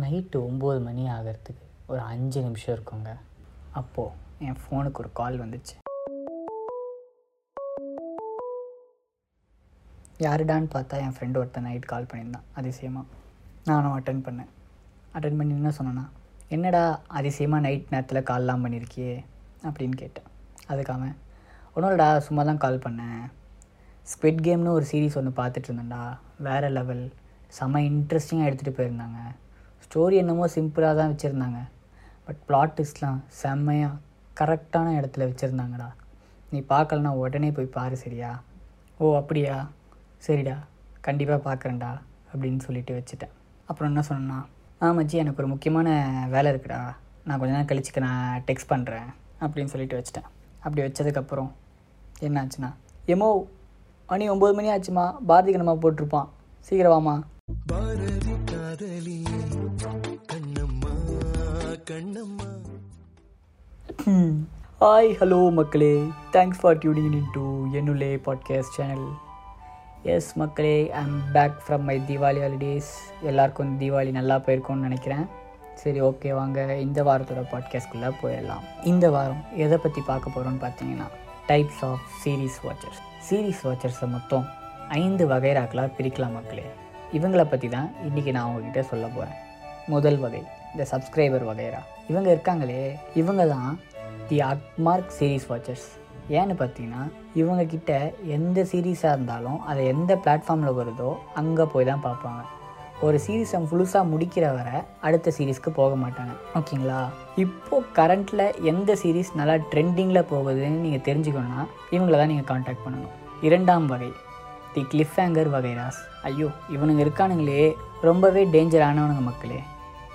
Night 9 மணி ஆகிறதுக்கு ஒரு 5 நிமிஷம் இருக்குங்க. அப்போது என் ஃபோனுக்கு ஒரு கால் வந்துச்சு. யாருடான்னு பார்த்தா என் ஃப்ரெண்டு ஒருத்தன் நைட் கால் பண்ணியிருந்தான் அதிசயமாக. நானும் அட்டன் பண்ணேன். அட்டன் பண்ணி என்ன சொன்னேன்னா, என்னடா அதிசயமாக நைட் நேரத்தில் கால்லாம் பண்ணியிருக்கியே அப்படின்னு கேட்டேன். அதுக்காக ஒன்றும் இல்லைடா, சும்மா தான் கால் பண்ணேன். ஸ்குவிட் கேம்னு ஒரு சீரீஸ் ஒன்று பார்த்துட்டு இருந்தேன்டா, வேறு லெவல், செம்ம இன்ட்ரெஸ்டிங்காக எடுத்துகிட்டு போயிருந்தாங்க. ஸ்டோரி என்னமோ சிம்பிளாக தான் வச்சுருந்தாங்க, பட் பிளாட் ட்விஸ்ட்லாம் செம்மையாக கரெக்டான இடத்துல வச்சுருந்தாங்கடா. நீ பார்க்கலனா உடனே போய் பாரு, சரியா? ஓ அப்படியா, சரிடா, கண்டிப்பாக பார்க்குறேன்டா அப்படின்னு சொல்லிட்டு வச்சுட்டேன். அப்புறம் என்ன சொன்னேன்னா, ஆமாச்சி எனக்கு ஒரு முக்கியமான வேலை இருக்குடா, நான் கொஞ்ச நேரம் கழிச்சுக்க நான் டெக்ஸ்ட் பண்ணுறேன் அப்படின்னு சொல்லிட்டு வச்சுட்டேன். அப்படி வச்சதுக்கப்புறம் என்னாச்சுன்னா, எமோ மணி 9 மணி ஆச்சுமா, பாரதி கண்ணம்மா போட்டிருப்பான், சீக்கிரம் வாமா. ஹாய் ஹலோ மக்களே, thanks for tuning in to என்னுலே பாட்காஸ்ட் சேனல். எஸ் மக்களே, I am back from my Deepavali holidays. எல்லாருக்கும் தீபாவளி நல்லா போயிருக்கும்னு நினைக்கிறேன். சரி ஓகே, வாங்க இந்த வாரத்தோட பாட்காஸ்ட்குள்ளே போயிடலாம். இந்த வாரம் எதை பற்றி பார்க்க போகிறோன்னு பார்த்தீங்கன்னா, types of series watchers. Series வாட்சர்ஸை மொத்தம் 5 வகைகளாக பிரிக்கலாம் மக்களே. இவங்களை பற்றி தான் இன்றைக்கி நான் உங்ககிட்ட சொல்ல போகிறேன். முதல் வகை இந்த சப்ஸ்கிரைபர் வகைரா. இவங்க இருக்காங்களே, இவங்க தான் தி அட்மார்க் சீரீஸ் வாட்சர்ஸ். ஏன்னு பார்த்தீங்கன்னா, இவங்கக்கிட்ட எந்த சீரீஸாக இருந்தாலும் அதை எந்த பிளாட்ஃபார்மில் வருதோ அங்கே போய் தான் பார்ப்பாங்க. ஒரு சீரீஸை முழுசாக முடிக்கிற வரை அடுத்த சீரீஸ்க்கு போக மாட்டாங்க, ஓகேங்களா? இப்போது கரண்ட்டில் எந்த சீரீஸ் நல்லா ட்ரெண்டிங்கில் போகுதுன்னு நீங்கள் தெரிஞ்சுக்கணுன்னா இவங்கள தான் நீங்கள் காண்டாக்ட் பண்ணணும். இரண்டாம் வகை தி கிளிஃப் ஹேங்கர் வகைராஸ். ஐயோ, இவனுங்க இருக்கானுங்களே ரொம்பவே டேஞ்சரானவனுங்க மக்களே.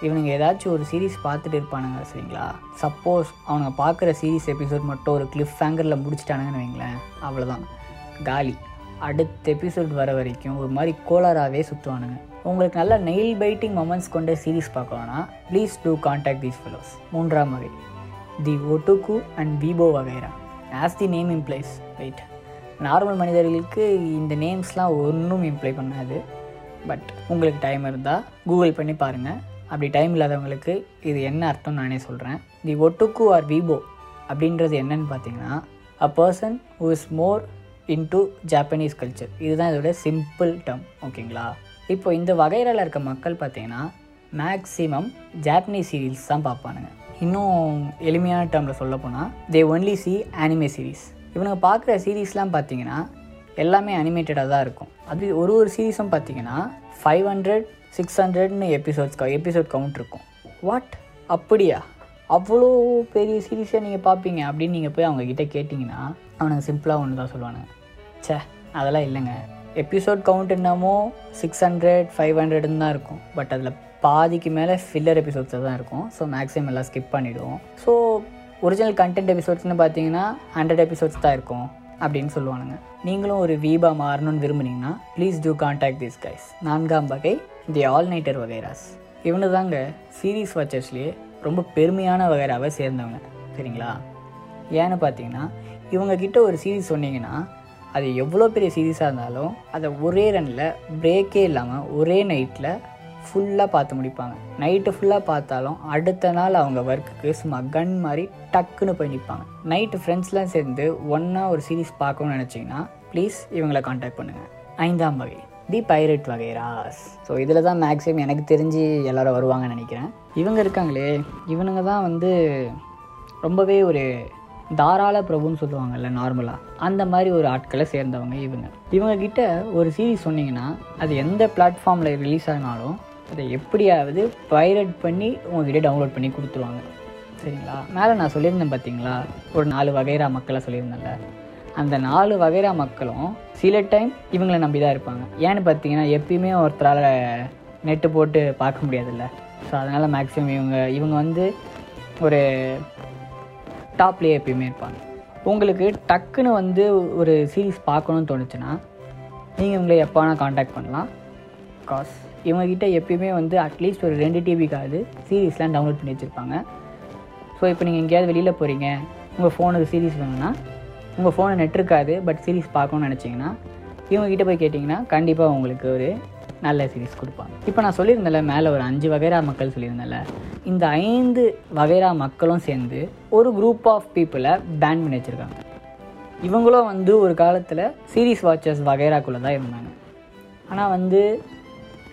இவனுங்க ஏதாச்சும் ஒரு சீரீஸ் பார்த்துட்டு இருப்பானுங்க, சரிங்களா? சப்போஸ் அவனுங்க பார்க்குற சீரீஸ் எபிசோட் மட்டும் ஒரு கிளிஃப் ஹேங்கரில் முடிச்சிட்டானுங்கன்னு வைங்களேன், அவ்வளோதான், காலி. அடுத்த எபிசோட் வர வரைக்கும் ஒரு மாதிரி கோளாராகவே சுற்றுவானுங்க. உங்களுக்கு நல்ல நெயில் பைட்டிங் மொமெண்ட்ஸ் கொண்ட சீரீஸ் பார்க்கணும்னா please do contact these fellows. மூன்றாம் வகை தி ஒட்டுக்கு அண்ட் வீபோ வகைரா. As the name implies, right, normal மனிதர்களுக்கு இந்த நேம்ஸ்லாம் ஒன்றும் இம்ப்ளை பண்ணாது. பட் உங்களுக்கு டைம் இருந்தால் கூகுள் பண்ணி பாருங்கள். அப்படி டைம் இல்லாதவங்களுக்கு இது என்ன அர்த்தம் நானே சொல்கிறேன். தி ஒட்டுக்கு ஆர் வீபோ அப்படின்றது என்னன்னு பார்த்தீங்கன்னா, a person who is more into Japanese culture. இதுதான் இதோட சிம்பிள் டேர்ம், ஓகேங்களா? இப்போ இந்த வகையில் இருக்க மக்கள் பார்த்திங்கன்னா மேக்ஸிமம் ஜாப்பனீஸ் சீரீஸ் தான் பார்ப்பானுங்க. இன்னும் எளிமையான டேர்மில் சொல்ல போனால் they only see anime series. இவங்க பார்க்குற சீரீஸ்லாம் பார்த்திங்கன்னா எல்லாமே அனிமேட்டடாக தான் இருக்கும். அப்படி ஒரு ஒரு சீரீஸும் பார்த்திங்கன்னா 500-600 எபிசோட் கவுண்ட் இருக்கும். வாட், அப்படியா, அவ்வளோ பெரிய சீரீஸை நீங்கள் பார்ப்பீங்க அப்படின்னு நீங்கள் போய் அவங்கக்கிட்ட கேட்டிங்கன்னா அவனுக்கு சிம்பிளாக ஒன்று தான் சொல்லுவானுங்க, சே அதெல்லாம் இல்லைங்க, எபிசோட் கவுண்ட் என்னமோ 600-500 தான் இருக்கும், பட் அதில் பாதிக்கு மேலே ஃபில்லர் எபிசோட்ஸாக தான் இருக்கும். ஸோ மேக்ஸிமம் எல்லாம் ஸ்கிப் பண்ணிவிடுவோம். ஸோ ஒரிஜினல் கண்டென்ட் எபிசோட்ஸ்னு பார்த்தீங்கன்னா 100 எபிசோட்ஸ் தான் இருக்கும் அப்படின்னு சொல்லுவானுங்க. நீங்களும் ஒரு வீபா மாறணும்னு விரும்புனீங்கன்னா please do contact these guys. 4ஆம் வகை தி ஆல் நைட்டர் வகைராஸ். இவனு தாங்க சீரீஸ் வாட்சர்ஸ்லேயே ரொம்ப பெருமையான வகைராவை சேர்ந்தவங்க, சரிங்களா? ஏன்னு பார்த்தீங்கன்னா, இவங்கக்கிட்ட ஒரு சீரீஸ் சொன்னீங்கன்னா அது எவ்வளோ பெரிய சீரீஸாக இருந்தாலும் அதை ஒரே ரனில் பிரேக்கே இல்லாமல் ஒரே நைட்டில் ஃபுல்லாக பார்த்து முடிப்பாங்க. நைட்டு ஃபுல்லாக பார்த்தாலும் அடுத்த நாள் அவங்க ஒர்க்குக்கு சும்மா கன் மாதிரி டக்குன்னு போய் நிற்பாங்க. நைட்டு ஃப்ரெண்ட்ஸ்லாம் சேர்ந்து ஒன்றா ஒரு சீரீஸ் பார்க்கணும்னு நினச்சிங்கன்னா ப்ளீஸ் இவங்களை காண்டாக்ட் பண்ணுங்கள். 5ஆம் வகை தி பைரேட் வகைராஸ். ஸோ இதில் தான் மேக்ஸிமம் எனக்கு தெரிஞ்சு எல்லோரும் வருவாங்கன்னு நினைக்கிறேன். இவங்க இருக்காங்களே, இவனுங்க தான் வந்து ரொம்பவே ஒரு தாராள பிரபுன்னு சொல்லுவாங்கல்ல நார்மலாக, அந்த மாதிரி ஒரு ஆட்களை சேர்ந்தவங்க இவங்க. இவங்கக்கிட்ட ஒரு சீரீஸ் சொன்னீங்கன்னா அது எந்த பிளாட்ஃபார்மில் ரிலீஸ் ஆனாலும் அதை எப்படியாவது பைரேட் பண்ணி உங்ககிட்ட டவுன்லோட் பண்ணி கொடுத்துருவாங்க, சரிங்களா? மேலே நான் சொல்லியிருந்தேன் பார்த்தீங்களா, ஒரு 4 வகைரா மக்களை சொல்லியிருந்தேன்ல, அந்த 4 வகைரா மக்களும் சில டைம் இவங்களை நம்பி தான் இருப்பாங்க. ஏன்னு பார்த்தீங்கன்னா, எப்பயுமே ஒருத்தரால் நெட்டு போட்டு பார்க்க முடியாதுல்ல. ஸோ அதனால் மேக்ஸிமம் இவங்க வந்து ஒரு டாப்லேயே எப்பயுமே இருப்பாங்க. உங்களுக்கு டக்குன்னு வந்து ஒரு சீரீஸ் பார்க்கணுன்னு தோணுச்சுன்னா நீங்கள் இவங்களை எப்போனா காண்டாக்ட் பண்ணலாம். பிகாஸ் இவங்ககிட்ட எப்பயுமே வந்து அட்லீஸ்ட் ஒரு 2 TBக்காவது சீரீஸ்லாம் டவுன்லோட் பண்ணி வச்சுருப்பாங்க. ஸோ இப்போ நீங்கள் எங்கேயாவது வெளியில் போகிறீங்க, உங்கள் ஃபோனுக்கு சீரீஸ் வேணும்னா, உங்கள் ஃபோனை நெட் இருக்காது பட் சீரீஸ் பார்க்கணுன்னு நினச்சிங்கன்னா இவங்ககிட்ட போய் கேட்டிங்கன்னா கண்டிப்பாக உங்களுக்கு ஒரு நல்ல சீரிஸ் கொடுப்பாங்க. இப்போ நான் சொல்லியிருந்தேன்ல மேலே ஒரு 5 வகைரா மக்கள் சொல்லியிருந்தேன்ல, இந்த 5 வகைரா மக்களும் சேர்ந்து ஒரு குரூப் ஆஃப் பீப்புளை பேன் பண்ணி வச்சுருக்காங்க. இவங்களும் வந்து ஒரு காலத்தில் சீரீஸ் வாட்சர்ஸ் வகைராக்குள்ளே தான் இருந்தாங்க. ஆனால் வந்து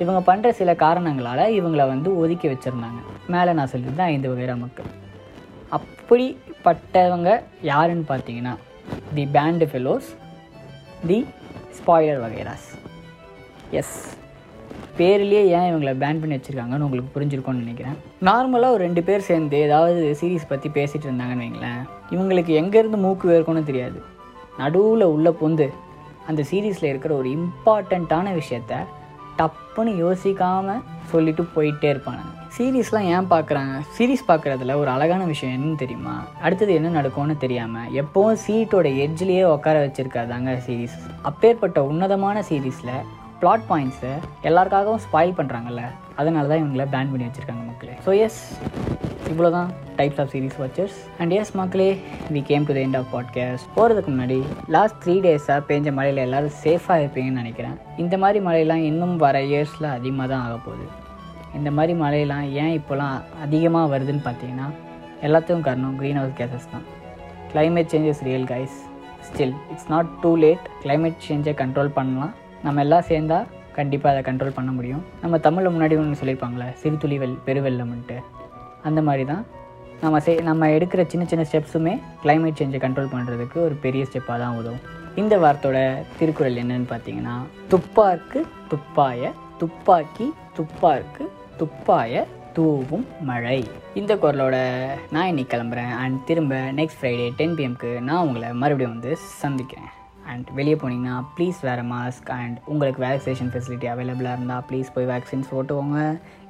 இவங்க பண்ணுற சில காரணங்களால் இவங்களை வந்து ஒதுக்கி வச்சுருந்தாங்க. மேலே நான் சொல்லியிருந்தேன் 5 வகைரா மக்கள். அப்படிப்பட்டவங்க யாருன்னு பார்த்தீங்கன்னா, the band fellows, the spoiler வகைராஸ். எஸ், பேர்லேயே ஏன் இவங்களை பேன் பண்ணி வச்சுருக்காங்கன்னு உங்களுக்கு புரிஞ்சிருக்கோன்னு நினைக்கிறேன். நார்மலாக ஒரு 2 பேர் சேர்ந்து ஏதாவது சீரீஸ் பற்றி பேசிகிட்டு இருந்தாங்கன்னு வைங்களேன், இவங்களுக்கு எங்கேருந்து மூக்கு வேர்க்கணும்னு தெரியாது. நடுவில் உள்ள பொந்து அந்த சீரீஸில் இருக்கிற ஒரு இம்பார்ட்டண்ட்டான விஷயத்த டப்புன்னு யோசிக்காமல் சொல்லிட்டு போயிட்டே இருப்பானுங்க. சீரீஸ்லாம் ஏன் பார்க்குறாங்க? சீரீஸ் பார்க்குறதுல ஒரு அழகான விஷயம் என்னன்னு தெரியுமா? அடுத்தது என்ன நடக்கும்னு தெரியாமல் எப்போவும் சீட்டோட எட்ஜ்லேயே உட்கார வச்சுருக்காதாங்க சீரீஸ். அப்பேற்பட்ட உன்னதமான சீரீஸில் பிளாட் பாயிண்ட்ஸை எல்லாருக்காகவும் ஸ்பாயில் பண்ணுறாங்கல்ல, அதனால தான் இவங்களை பேன் பண்ணி வச்சுருக்காங்க மக்களே. ஸோ எஸ், இவ்வளோ தான் types of series watchers. And yes மக்களே, we came to the end of podcast. போகிறதுக்கு முன்னாடி லாஸ்ட் 3 டேஸாக பேஞ்ச மழையில் எல்லோரும் சேஃபாக இருப்பீங்கன்னு நினைக்கிறேன். இந்த மாதிரி மழையெல்லாம் இன்னும் வர இயர்ஸில் அதிகமாக தான் ஆக போகுது. இந்த மாதிரி மழையெல்லாம் ஏன் இப்போலாம் அதிகமாக வருதுன்னு பார்த்தீங்கன்னா, எல்லாத்துக்கும் காரணம் க்ரீன் ஹவுஸ் கேஸஸ் தான். Climate changes real guys, still it's not too late. Climate சேஞ்சை கண்ட்ரோல் பண்ணலாம். நம்ம எல்லாம் சேர்ந்தால் கண்டிப்பாக அதை கண்ட்ரோல் பண்ண முடியும். நம்ம தமிழில் முன்னாடி ஒன்று சொல்லியிருப்பாங்களே, சிறுதுளி பெருவெள்ளம்ன்ட்டு. அந்த மாதிரி தான் நம்ம எடுக்கிற சின்ன சின்ன ஸ்டெப்ஸுமே கிளைமேட் சேஞ்சை கண்ட்ரோல் பண்ணுறதுக்கு ஒரு பெரிய ஸ்டெப்பாக தான் உதவும். இந்த வாரத்தோட திருக்குறள் என்னன்னு பார்த்தீங்கன்னா, துப்பாக்கு துப்பாய துப்பாக்கி துப்பாக்கு துப்பாய தூவும் மழை. இந்த குரலோட நான் இன்னைக்கு கிளம்புறேன். அண்ட் திரும்ப நெக்ஸ்ட் ஃப்ரைடே 10 PM நான் உங்களை மறுபடியும் வந்து சந்திக்கிறேன். அண்ட் வெளியே போனீங்கன்னா ப்ளீஸ் வேறு மாஸ்க். அண்ட் உங்களுக்கு வேக்சினேஷன் ஃபெசிலிட்டி அவைலபிளாக இருந்தால் ப்ளீஸ் போய் வேக்சின்ஸ் போட்டுவோங்க.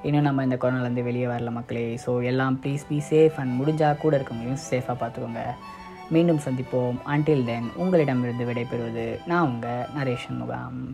இன்னும் நம்ம இந்த கொரோனாலேருந்து வெளியே வரல மக்களே. ஸோ எல்லாம் ப்ளீஸ் பி சேஃப். அண்ட் முடிஞ்சால் கூட இருக்கவங்களையும் சேஃபாக பார்த்துக்கோங்க. மீண்டும் சந்திப்போம். அன்டில் தென் உங்களிடமிருந்து விடைபெறுவது நான் உங்கள் நரேஷன் முகாம்.